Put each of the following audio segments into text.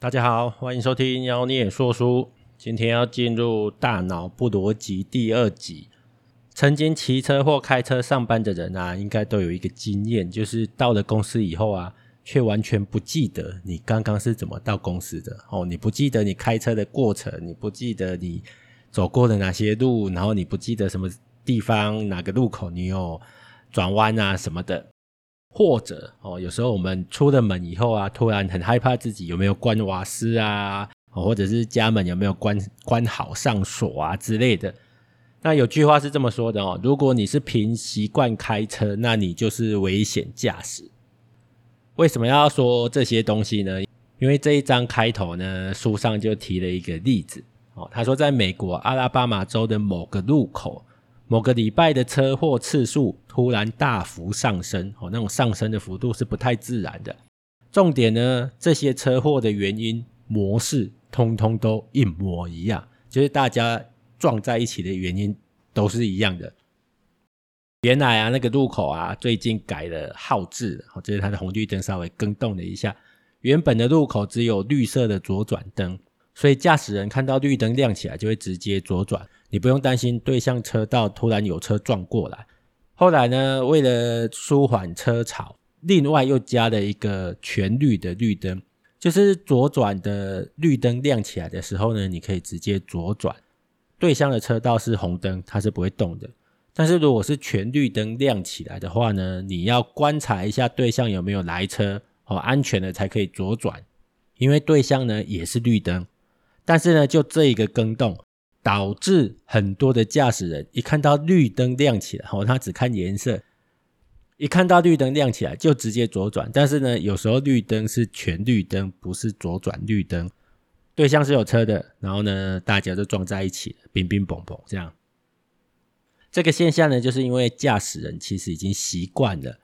大家好，欢迎收听妖孽说书。今天要进入大脑不逻辑第二集。曾经骑车或开车上班的人啊，应该都有一个经验，就是到了公司以后啊，却完全不记得你刚刚是怎么到公司的哦。你不记得你开车的过程，你不记得你走过的哪些路，然后你不记得什么地方哪个路口你有转弯啊什么的。或者有时候我们出了门以后啊，突然很害怕自己有没有关瓦斯啊，或者是家门有没有关好上锁啊之类的。那有句话是这么说的如果你是凭习惯开车，那你就是危险驾驶。为什么要说这些东西呢？因为这一章开头呢，书上就提了一个例子他说在美国阿拉巴马州的某个路口，某个礼拜的车祸次数突然大幅上升那种上升的幅度是不太自然的。重点呢，这些车祸的原因模式通通都一模一样，就是大家撞在一起的原因都是一样的。原来啊，那个路口啊最近改了号志就是它的红绿灯稍微更动了一下，原本的路口只有绿色的左转灯，所以驾驶人看到绿灯亮起来就会直接左转，你不用担心对向车道突然有车撞过来。后来呢，为了舒缓车潮，另外又加了一个全绿的绿灯，就是左转的绿灯亮起来的时候呢，你可以直接左转，对向的车道是红灯，它是不会动的。但是如果是全绿灯亮起来的话呢，你要观察一下对向有没有来车安全的才可以左转，因为对向呢也是绿灯。但是呢，就这一个更动导致很多的驾驶人一看到绿灯亮起来他只看颜色，一看到绿灯亮起来就直接左转。但是呢，有时候绿灯是全绿灯，不是左转绿灯，对向是有车的，然后呢大家就撞在一起了，乒乒乓乓这样。这个现象呢，就是因为驾驶人其实已经习惯了，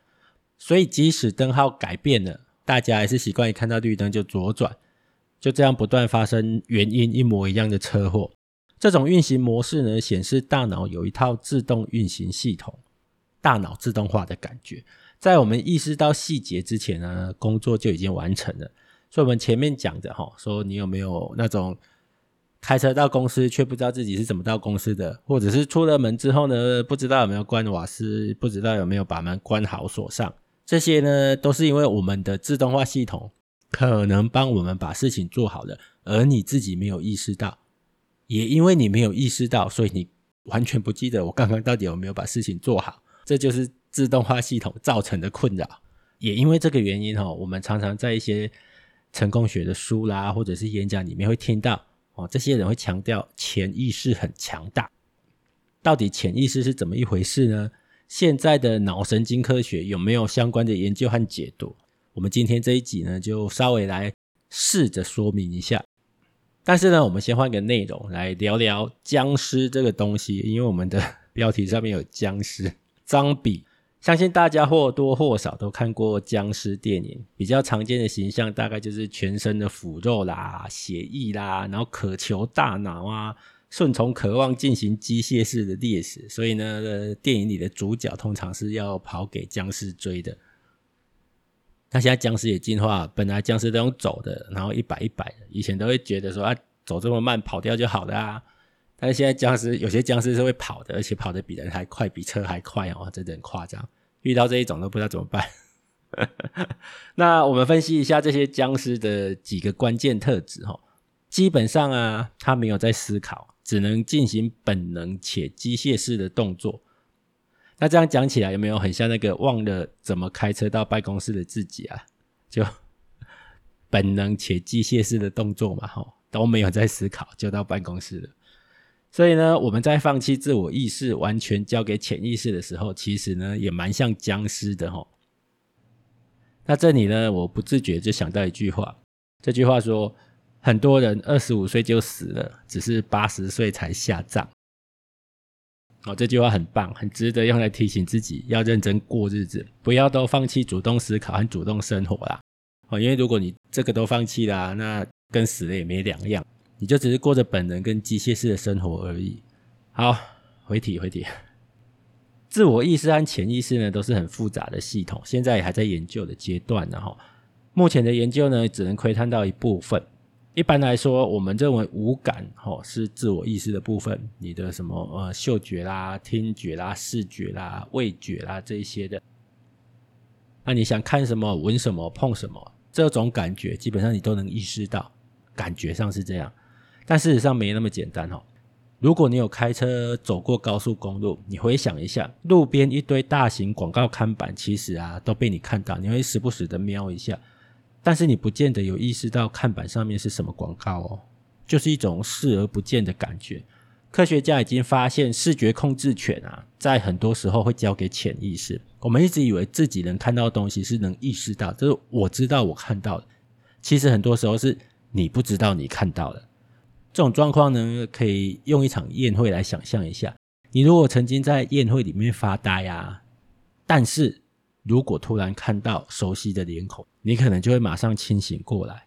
所以即使灯号改变了，大家还是习惯一看到绿灯就左转，就这样不断发生原因一模一样的车祸。这种运行模式呢，显示大脑有一套自动运行系统，大脑自动化的感觉。在我们意识到细节之前呢，工作就已经完成了。所以我们前面讲的说你有没有那种开车到公司却不知道自己是怎么到公司的，或者是出了门之后呢，不知道有没有关瓦斯，不知道有没有把门关好锁上，这些呢都是因为我们的自动化系统可能帮我们把事情做好了，而你自己没有意识到。也因为你没有意识到，所以你完全不记得我刚刚到底有没有把事情做好，这就是自动化系统造成的困扰。也因为这个原因我们常常在一些成功学的书啦，或者是演讲里面会听到这些人会强调潜意识很强大。到底潜意识是怎么一回事呢？现在的脑神经科学有没有相关的研究和解读？我们今天这一集呢，就稍微来试着说明一下。但是呢，我们先换个内容来聊聊僵尸这个东西，因为我们的标题上面有僵尸 Zombie。 相信大家或多或少都看过僵尸电影，比较常见的形象大概就是全身的腐肉啦、血液啦，然后渴求大脑啊，顺从渴望进行机械式的猎食。所以呢，电影里的主角通常是要跑给僵尸追的。那现在僵尸也进化，本来僵尸都用走的，然后一摆一摆的，以前都会觉得说走这么慢跑掉就好了啊。但是现在僵尸，有些僵尸是会跑的，而且跑得比人还快，比车还快真的很夸张。遇到这一种都不知道怎么办。那我们分析一下这些僵尸的几个关键特质基本上啊，他没有在思考，只能进行本能且机械式的动作。那这样讲起来有没有很像那个忘了怎么开车到办公室的自己啊？就本能且机械式的动作嘛都没有在思考就到办公室了。所以呢，我们在放弃自我意识完全交给潜意识的时候，其实呢也蛮像僵尸的那这里呢，我不自觉就想到一句话，这句话说很多人25岁就死了，只是80岁才下葬这句话很棒，很值得用来提醒自己要认真过日子，不要都放弃主动思考和主动生活啦因为如果你这个都放弃啦，那跟死了也没两样，你就只是过着本能跟机械式的生活而已。好，回题自我意识和潜意识呢都是很复杂的系统，现在也还在研究的阶段目前的研究呢只能窥探到一部分，一般来说我们认为五感是自我意识的部分，你的什么嗅觉啦、听觉啦、视觉啦、味觉啦这一些的。那你想看什么、闻什么、碰什么，这种感觉基本上你都能意识到，感觉上是这样，但事实上没那么简单。如果你有开车走过高速公路，你回想一下，路边一堆大型广告看板，其实啊都被你看到，你会时不时的瞄一下，但是你不见得有意识到看板上面是什么广告哦，就是一种视而不见的感觉。科学家已经发现视觉控制权啊，在很多时候会交给潜意识。我们一直以为自己能看到的东西是能意识到，就是我知道我看到的，其实很多时候是你不知道你看到的。这种状况呢，可以用一场宴会来想象一下，你如果曾经在宴会里面发呆啊，但是如果突然看到熟悉的脸孔，你可能就会马上清醒过来。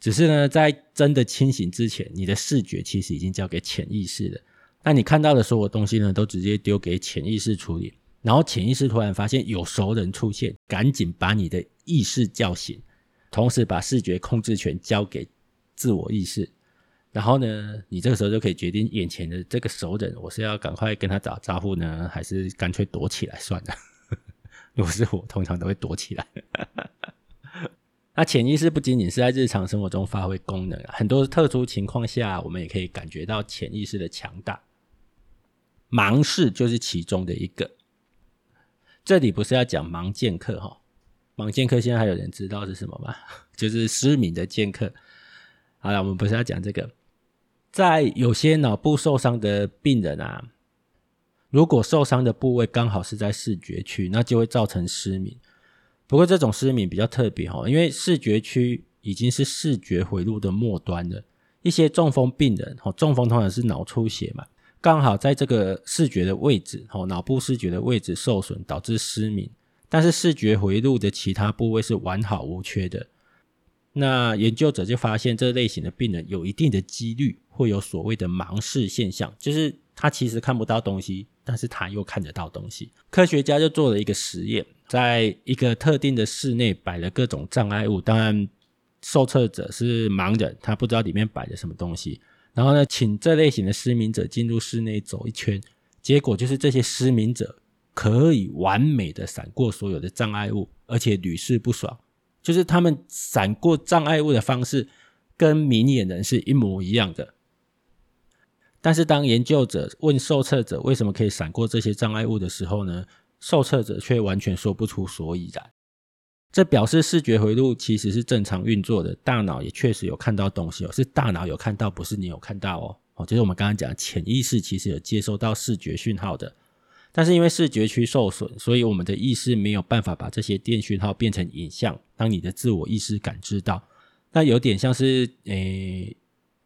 只是呢，在真的清醒之前，你的视觉其实已经交给潜意识了。那你看到的所有东西呢，都直接丢给潜意识处理。然后潜意识突然发现有熟人出现，赶紧把你的意识叫醒，同时把视觉控制权交给自我意识。然后呢，你这个时候就可以决定眼前的这个熟人，我是要赶快跟他打招呼呢，还是干脆躲起来算了。如果是我，通常都会躲起来。那潜意识不仅仅是在日常生活中发挥功能，很多特殊情况下我们也可以感觉到潜意识的强大。盲视就是其中的一个。这里不是要讲盲剑客盲剑客现在还有人知道是什么吗？就是失明的剑客。好了，我们不是要讲这个。在有些脑部受伤的病人啊，如果受伤的部位刚好是在视觉区，那就会造成失明。不过这种失明比较特别，因为视觉区已经是视觉回路的末端了。一些中风病人，中风通常是脑出血嘛，刚好在这个视觉的位置，脑部视觉的位置受损导致失明，但是视觉回路的其他部位是完好无缺的。那研究者就发现这类型的病人有一定的几率会有所谓的盲视现象，就是他其实看不到东西，但是他又看得到东西。科学家就做了一个实验，在一个特定的室内摆了各种障碍物，当然受测者是盲人，他不知道里面摆了什么东西。然后呢，请这类型的失明者进入室内走一圈，结果就是这些失明者可以完美的闪过所有的障碍物，而且屡试不爽。就是他们闪过障碍物的方式跟明眼人是一模一样的。但是当研究者问受测者为什么可以闪过这些障碍物的时候呢，受测者却完全说不出所以然。这表示视觉回路其实是正常运作的，大脑也确实有看到东西是大脑有看到，不是你有看到就是我们刚刚讲潜意识其实有接收到视觉讯号的，但是因为视觉区受损，所以我们的意识没有办法把这些电讯号变成影像，让你的自我意识感知到。那有点像是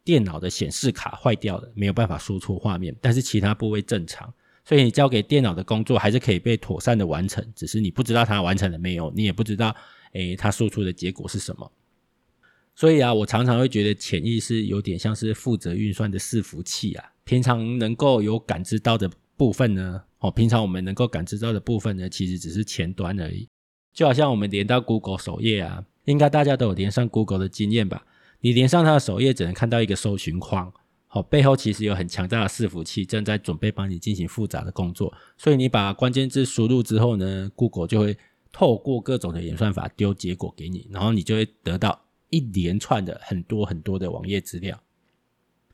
电脑的显示卡坏掉了，没有办法输出画面，但是其他部位正常，所以你交给电脑的工作还是可以被妥善的完成，只是你不知道它完成了没有，你也不知道它输出的结果是什么。所以啊，我常常会觉得潜意识有点像是负责运算的伺服器啊，平常能够有感知到的部分呢，平常我们能够感知到的部分呢，其实只是前端而已。就好像我们连到 Google 首页啊，应该大家都有连上 Google 的经验吧，你连上它的首页只能看到一个搜寻框，背后其实有很强大的伺服器正在准备帮你进行复杂的工作，所以你把关键字输入之后呢， Google 就会透过各种的演算法丢结果给你，然后你就会得到一连串的很多很多的网页资料。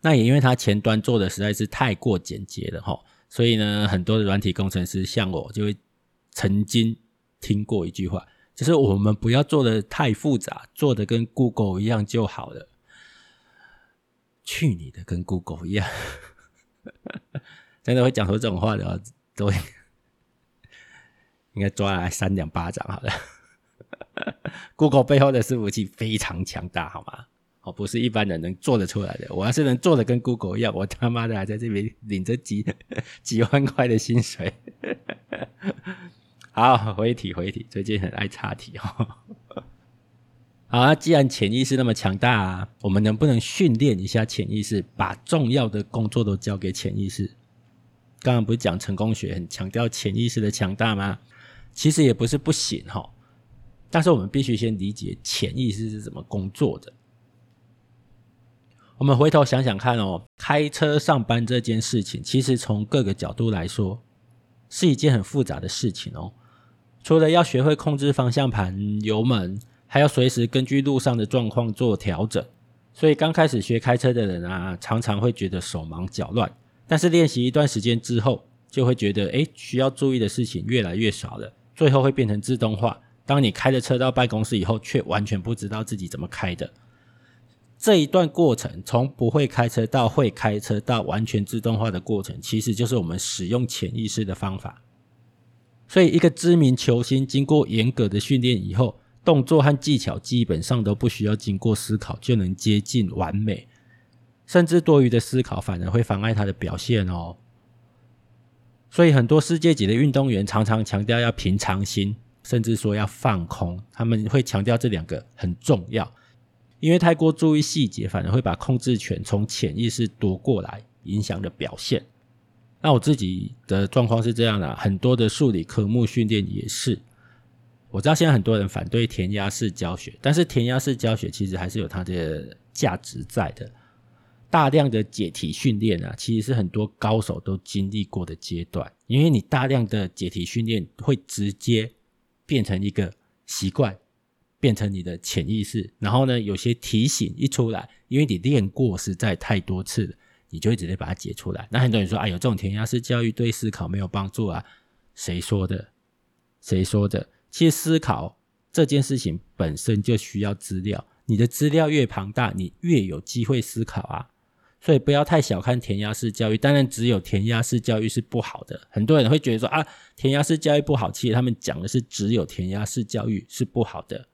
那也因为它前端做的实在是太过简洁了所以呢，很多的软体工程师像我就会曾经听过一句话，就是我们不要做的太复杂，做的跟 Google 一样就好了。去你的，跟 Google 一样。真的会讲出这种话的，对，应该抓来扇两巴掌好了。Google 背后的伺服器非常强大，好吗？不是一般人能做得出来的。我要是能做的跟 Google 一样，我他妈的还在这边领着几万块的薪水。好，回题，最近很爱岔题好，那既然潜意识那么强大啊，我们能不能训练一下潜意识，把重要的工作都交给潜意识？刚刚不是讲成功学很强调潜意识的强大吗？其实也不是不行但是我们必须先理解潜意识是怎么工作的。我们回头想想看哦，开车上班这件事情其实从各个角度来说是一件很复杂的事情哦。除了要学会控制方向盘、油门，还要随时根据路上的状况做调整。所以刚开始学开车的人啊，常常会觉得手忙脚乱，但是练习一段时间之后就会觉得需要注意的事情越来越少了，最后会变成自动化。当你开着车到办公室以后，却完全不知道自己怎么开的。这一段过程，从不会开车到会开车到完全自动化的过程，其实就是我们使用潜意识的方法。所以一个知名球星经过严格的训练以后，动作和技巧基本上都不需要经过思考就能接近完美，甚至多余的思考反而会妨碍他的表现哦。所以很多世界级的运动员常常强调要平常心，甚至说要放空，他们会强调这两个很重要，因为太过注意细节反而会把控制权从潜意识夺过来，影响了表现。那我自己的状况是这样的很多的数理科目训练也是，我知道现在很多人反对填鸭式教学，但是填鸭式教学其实还是有它的价值在的。大量的解题训练啊，其实是很多高手都经历过的阶段，因为你大量的解题训练会直接变成一个习惯，变成你的潜意识，然后呢，有些提醒一出来，因为你练过实在太多次了，你就会直接把它解出来。那很多人说，有这种填鸭式教育对思考没有帮助啊，谁说的？谁说的？其实思考这件事情本身就需要资料，你的资料越庞大，你越有机会思考啊。所以不要太小看填鸭式教育，当然只有填鸭式教育是不好的。很多人会觉得说填鸭式教育不好，其实他们讲的是只有填鸭式教育是不好的。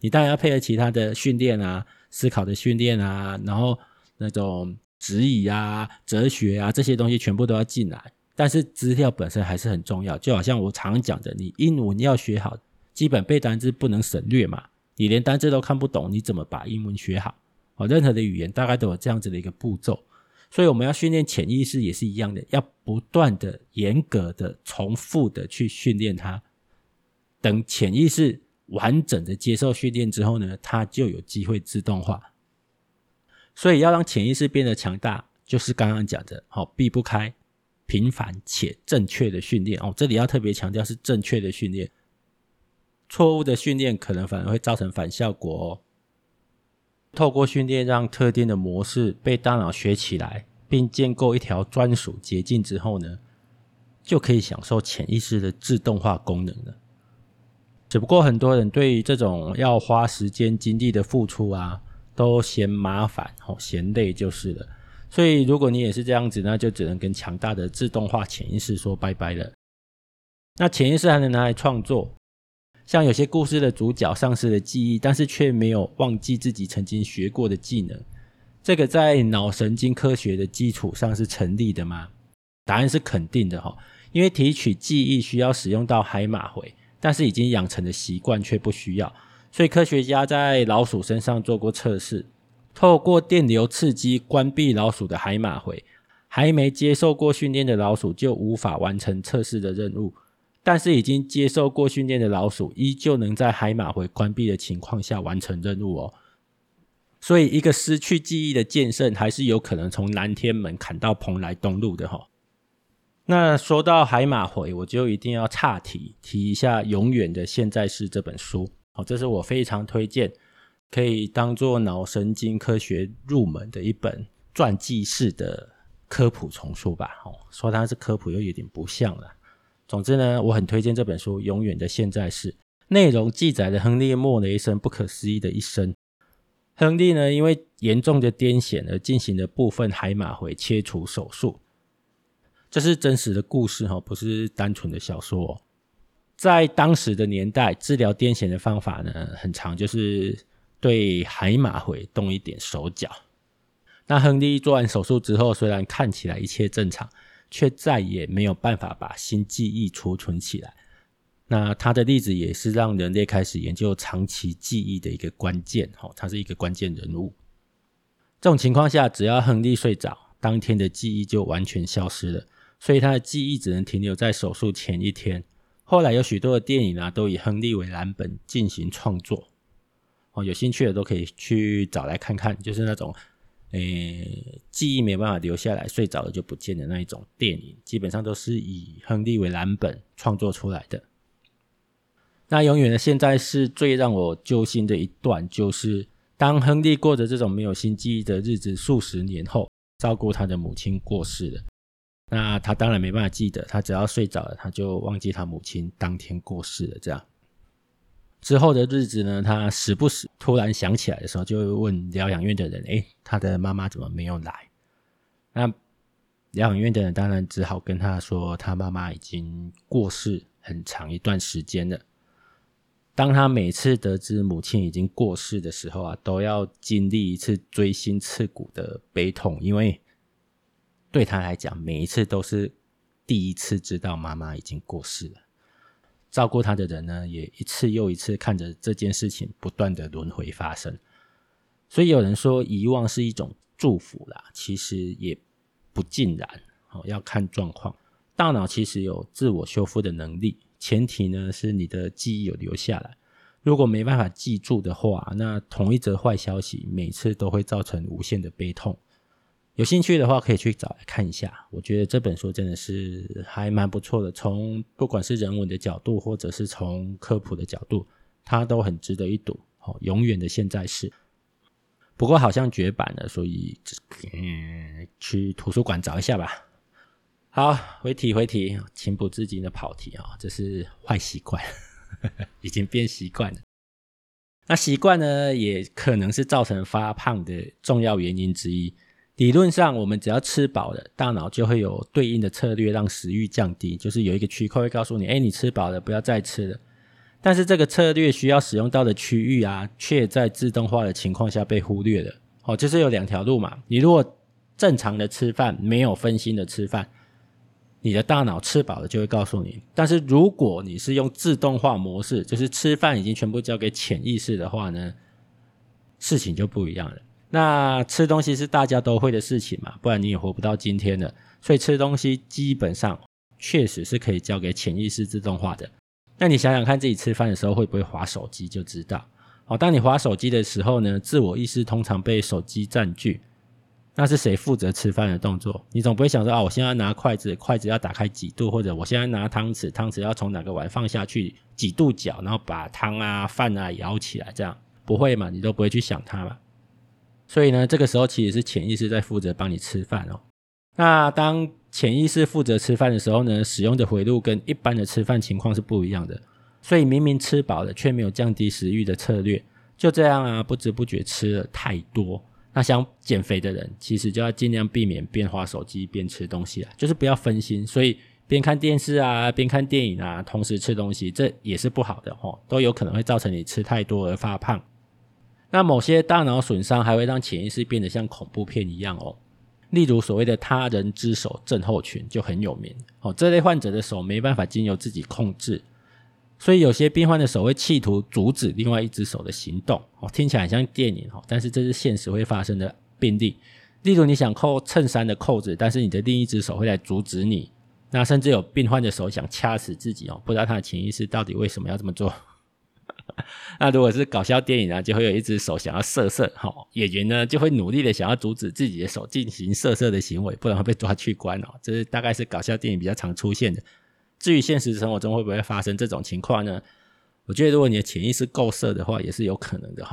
你当然要配合其他的训练啊，思考的训练啊，然后那种质疑啊、哲学啊，这些东西全部都要进来。但是资料本身还是很重要，就好像我常讲的，你英文要学好，基本背单字不能省略嘛。你连单字都看不懂，你怎么把英文学好？任何的语言大概都有这样子的一个步骤。所以我们要训练潜意识也是一样的，要不断的、严格的、重复的去训练它。等潜意识完整的接受训练之后呢，它就有机会自动化。所以要让潜意识变得强大，就是刚刚讲的，避不开频繁且正确的训练。这里要特别强调是正确的训练，错误的训练可能反而会造成反效果哦。透过训练让特定的模式被大脑学起来，并建构一条专属捷径之后呢，就可以享受潜意识的自动化功能了。只不过很多人对于这种要花时间精力的付出啊，都嫌麻烦，嫌累就是了。所以如果你也是这样子，那就只能跟强大的自动化潜意识说拜拜了。那潜意识还能拿来创作，像有些故事的主角丧失了记忆，但是却没有忘记自己曾经学过的技能，这个在脑神经科学的基础上是成立的吗？答案是肯定的，因为提取记忆需要使用到海马回，但是已经养成的习惯却不需要。所以科学家在老鼠身上做过测试，透过电流刺激关闭老鼠的海马回，还没接受过训练的老鼠就无法完成测试的任务，但是已经接受过训练的老鼠依旧能在海马回关闭的情况下完成任务哦。所以一个失去记忆的剑圣还是有可能从南天门砍到蓬莱东路的哦。那说到海马回，我就一定要岔题提一下《永远的现在式》这本书，这是我非常推荐可以当做脑神经科学入门的一本传记式的科普丛书吧，说它是科普又有点不像了。总之呢，我很推荐这本书《永远的现在式》，内容记载了亨利莫雷森不可思议的一生。亨利呢，因为严重的癫痫而进行了部分海马回切除手术，这是真实的故事，不是单纯的小说哦。在当时的年代，治疗癫痫的方法呢，很常就是对海马回动一点手脚。那亨利做完手术之后，虽然看起来一切正常，却再也没有办法把新记忆储存起来。那他的例子也是让人类开始研究长期记忆的一个关键，他是一个关键人物。这种情况下，只要亨利睡着，当天的记忆就完全消失了，所以他的记忆只能停留在手术前一天。后来有许多的电影啊，都以亨利为蓝本进行创作。有兴趣的都可以去找来看看，就是那种记忆没办法留下来，睡着了就不见的那一种电影，基本上都是以亨利为蓝本创作出来的。那永远的现在是最让我揪心的一段，就是当亨利过着这种没有新记忆的日子数十年后，照顾他的母亲过世了。那他当然没办法记得，他只要睡着了他就忘记他母亲当天过世了。这样之后的日子呢，他时不时突然想起来的时候就会问疗养院的人，他的妈妈怎么没有来。那疗养院的人当然只好跟他说他妈妈已经过世很长一段时间了。当他每次得知母亲已经过世的时候啊，都要经历一次锥心刺骨的悲痛，因为对他来讲每一次都是第一次知道妈妈已经过世了。照顾他的人呢，也一次又一次看着这件事情不断的轮回发生。所以有人说遗忘是一种祝福啦，其实也不尽然，要看状况。大脑其实有自我修复的能力，前提呢是你的记忆有留下来，如果没办法记住的话，那同一则坏消息每次都会造成无限的悲痛。有兴趣的话可以去找来看一下，我觉得这本书真的是还蛮不错的，从不管是人文的角度或者是从科普的角度，它都很值得一读。永远的现在是，不过好像绝版了，所以去图书馆找一下吧。好，回题，情不自禁的跑题啊，这是坏习惯，已经变习惯了。那习惯呢，也可能是造成发胖的重要原因之一。理论上，我们只要吃饱了，大脑就会有对应的策略让食欲降低，就是有一个区块会告诉你，你吃饱了，不要再吃了。但是这个策略需要使用到的区域啊，却在自动化的情况下被忽略了。就是有两条路嘛，你如果正常的吃饭，没有分心的吃饭，你的大脑吃饱了就会告诉你，但是如果你是用自动化模式，就是吃饭已经全部交给潜意识的话呢，事情就不一样了。那吃东西是大家都会的事情嘛，不然你也活不到今天了，所以吃东西基本上确实是可以交给潜意识自动化的。那你想想看自己吃饭的时候会不会滑手机就知道。当你滑手机的时候呢，自我意识通常被手机占据，那是谁负责吃饭的动作？你总不会想说我现在拿筷子，筷子要打开几度，或者我现在拿汤匙，汤匙要从哪个碗放下去几度角，然后把汤啊饭啊舀起来，这样不会嘛，你都不会去想它嘛。所以呢，这个时候其实是潜意识在负责帮你吃饭哦。那当潜意识负责吃饭的时候呢，使用的回路跟一般的吃饭情况是不一样的，所以明明吃饱了却没有降低食欲的策略，就这样啊，不知不觉吃了太多。那想减肥的人其实就要尽量避免边滑手机边吃东西啦，就是不要分心，所以边看电视啊边看电影啊同时吃东西，这也是不好的都有可能会造成你吃太多而发胖。那某些大脑损伤还会让潜意识变得像恐怖片一样例如所谓的他人之手症候群就很有名这类患者的手没办法经由自己控制，所以有些病患的手会企图阻止另外一只手的行动听起来很像电影但是这是现实会发生的病例。例如你想扣衬衫的扣子，但是你的另一只手会来阻止你，那甚至有病患的手想掐死自己不知道他的潜意识到底为什么要这么做那如果是搞笑电影啊，就会有一只手想要色色演员呢就会努力的想要阻止自己的手进行色色的行为，不然会被抓去关这是大概是搞笑电影比较常出现的。至于现实生活中会不会发生这种情况呢？我觉得如果你的潜意识够色的话也是有可能的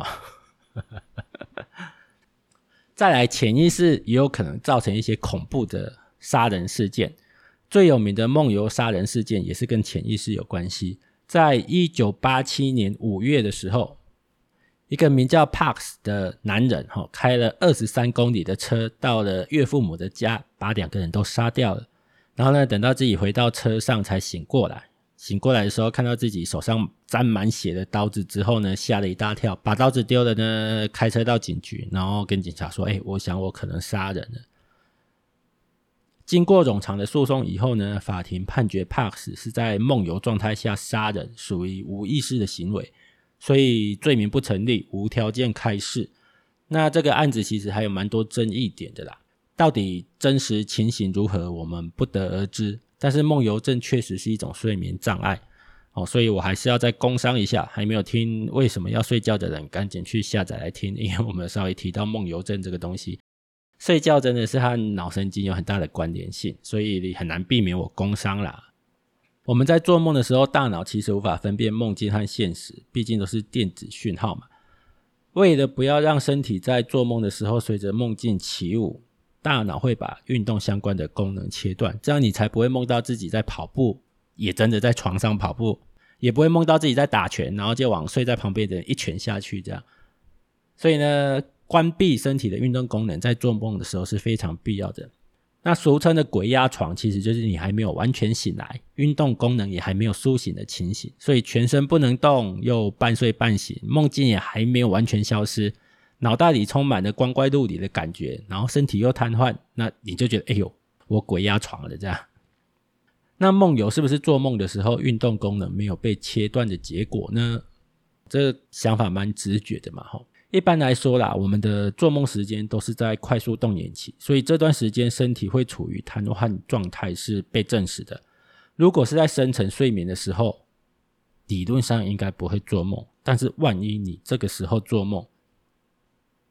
再来，潜意识也有可能造成一些恐怖的杀人事件，最有名的梦游杀人事件也是跟潜意识有关系。在1987年5月的时候，一个名叫 Parks 的男人开了23公里的车到了岳父母的家，把两个人都杀掉了。然后呢，等到自己回到车上才醒过来，醒过来的时候看到自己手上沾满血的刀子之后呢，吓了一大跳，把刀子丢了呢，开车到警局，然后跟警察说我想我可能杀人了。经过冗长的诉讼以后呢，法庭判决 Parks 是在梦游状态下杀人，属于无意识的行为，所以罪名不成立，无条件开释。那这个案子其实还有蛮多争议点的啦，到底真实情形如何我们不得而知，但是梦游症确实是一种睡眠障碍所以我还是要再工商一下，还没有听为什么要睡觉的人赶紧去下载来听，因为我们稍微提到梦游症这个东西。睡觉真的是和脑神经有很大的关联性，所以很难避免我工伤啦。我们在做梦的时候，大脑其实无法分辨梦境和现实，毕竟都是电子讯号嘛。为了不要让身体在做梦的时候随着梦境起舞，大脑会把运动相关的功能切断，这样你才不会梦到自己在跑步，也真的在床上跑步，也不会梦到自己在打拳，然后就往睡在旁边的人一拳下去这样。所以呢，关闭身体的运动功能在做梦的时候是非常必要的。那俗称的鬼压床其实就是你还没有完全醒来，运动功能也还没有苏醒的情形，所以全身不能动，又半睡半醒，梦境也还没有完全消失，脑袋里充满了光怪陆离的感觉，然后身体又瘫痪，那你就觉得哎呦，我鬼压床了这样。那梦游是不是做梦的时候运动功能没有被切断的结果呢？这个想法蛮直觉的嘛吼。一般来说啦，我们的做梦时间都是在快速动眼期，所以这段时间身体会处于瘫痪状态是被证实的。如果是在深层睡眠的时候，理论上应该不会做梦，但是万一你这个时候做梦，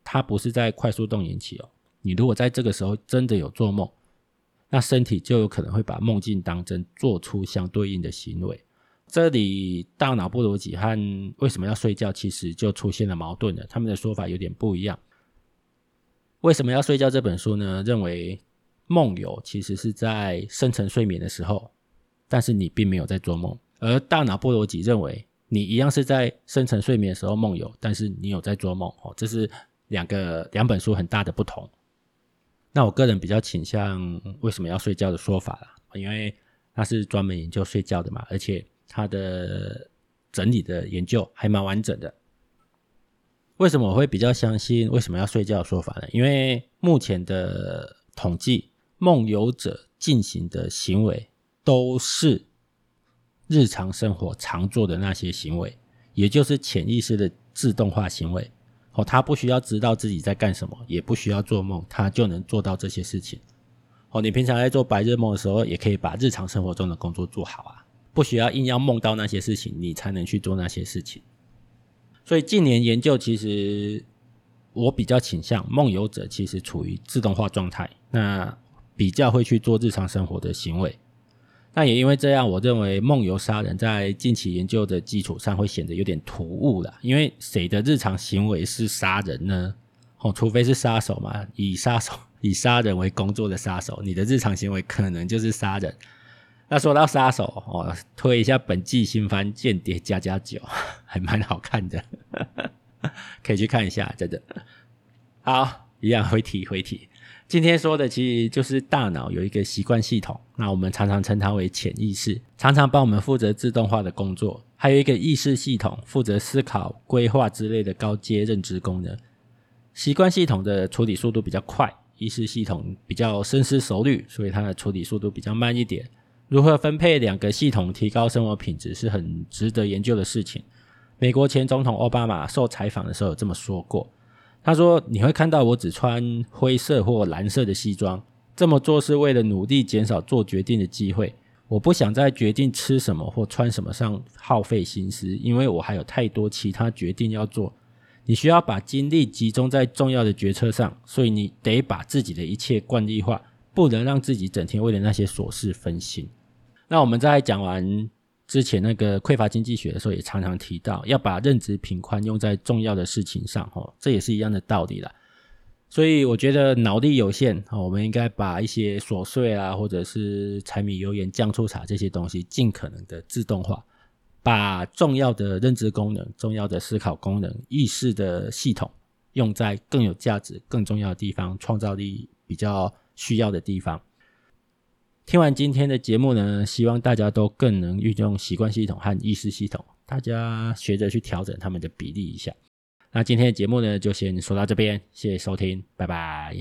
它不是在快速动眼期哦，你如果在这个时候真的有做梦，那身体就有可能会把梦境当真，做出相对应的行为。这里大脑不逻辑和为什么要睡觉其实就出现了矛盾了，他们的说法有点不一样。为什么要睡觉这本书呢，认为梦游其实是在深层睡眠的时候，但是你并没有在做梦，而大脑不逻辑认为你一样是在深层睡眠的时候梦游，但是你有在做梦，这是两本书很大的不同。那我个人比较倾向为什么要睡觉的说法啦，因为它是专门研究睡觉的嘛，而且他的整理的研究还蛮完整的。为什么我会比较相信为什么要睡觉的说法呢？因为目前的统计，梦游者进行的行为都是日常生活常做的那些行为，也就是潜意识的自动化行为。他不需要知道自己在干什么，也不需要做梦，他就能做到这些事情。你平常在做白日梦的时候，也可以把日常生活中的工作做好啊，不需要硬要梦到那些事情你才能去做那些事情。所以近年研究，其实我比较倾向梦游者其实处于自动化状态，那比较会去做日常生活的行为。那也因为这样，我认为梦游杀人在近期研究的基础上会显得有点突兀啦，因为谁的日常行为是杀人呢？除非是杀手嘛，以杀人为工作的杀手，你的日常行为可能就是杀人。那说到杀手，推一下本季新番《间谍加加酒》，还蛮好看的可以去看一下，真的。好，一样回题，今天说的其实就是大脑有一个习惯系统，那我们常常称它为潜意识，常常帮我们负责自动化的工作，还有一个意识系统负责思考、规划之类的高阶认知功能。习惯系统的处理速度比较快，意识系统比较深思熟虑，所以它的处理速度比较慢一点。如何分配两个系统提高生活品质是很值得研究的事情。美国前总统奥巴马受采访的时候有这么说过，他说：“你会看到我只穿灰色或蓝色的西装，这么做是为了努力减少做决定的机会。我不想在决定吃什么或穿什么上耗费心思，因为我还有太多其他决定要做。你需要把精力集中在重要的决策上，所以你得把自己的一切惯例化，不能让自己整天为了那些琐事分心。”那我们在讲完之前那个匮乏经济学的时候，也常常提到要把认知频宽用在重要的事情上，这也是一样的道理啦。所以我觉得脑力有限，我们应该把一些琐碎啊，或者是柴米油盐酱醋茶这些东西尽可能的自动化，把重要的认知功能、重要的思考功能、意识的系统用在更有价值、更重要的地方，创造力比较需要的地方。听完今天的节目呢，希望大家都更能运用习惯系统和意识系统，大家学着去调整他们的比例一下。那今天的节目呢，就先说到这边，谢谢收听，拜拜。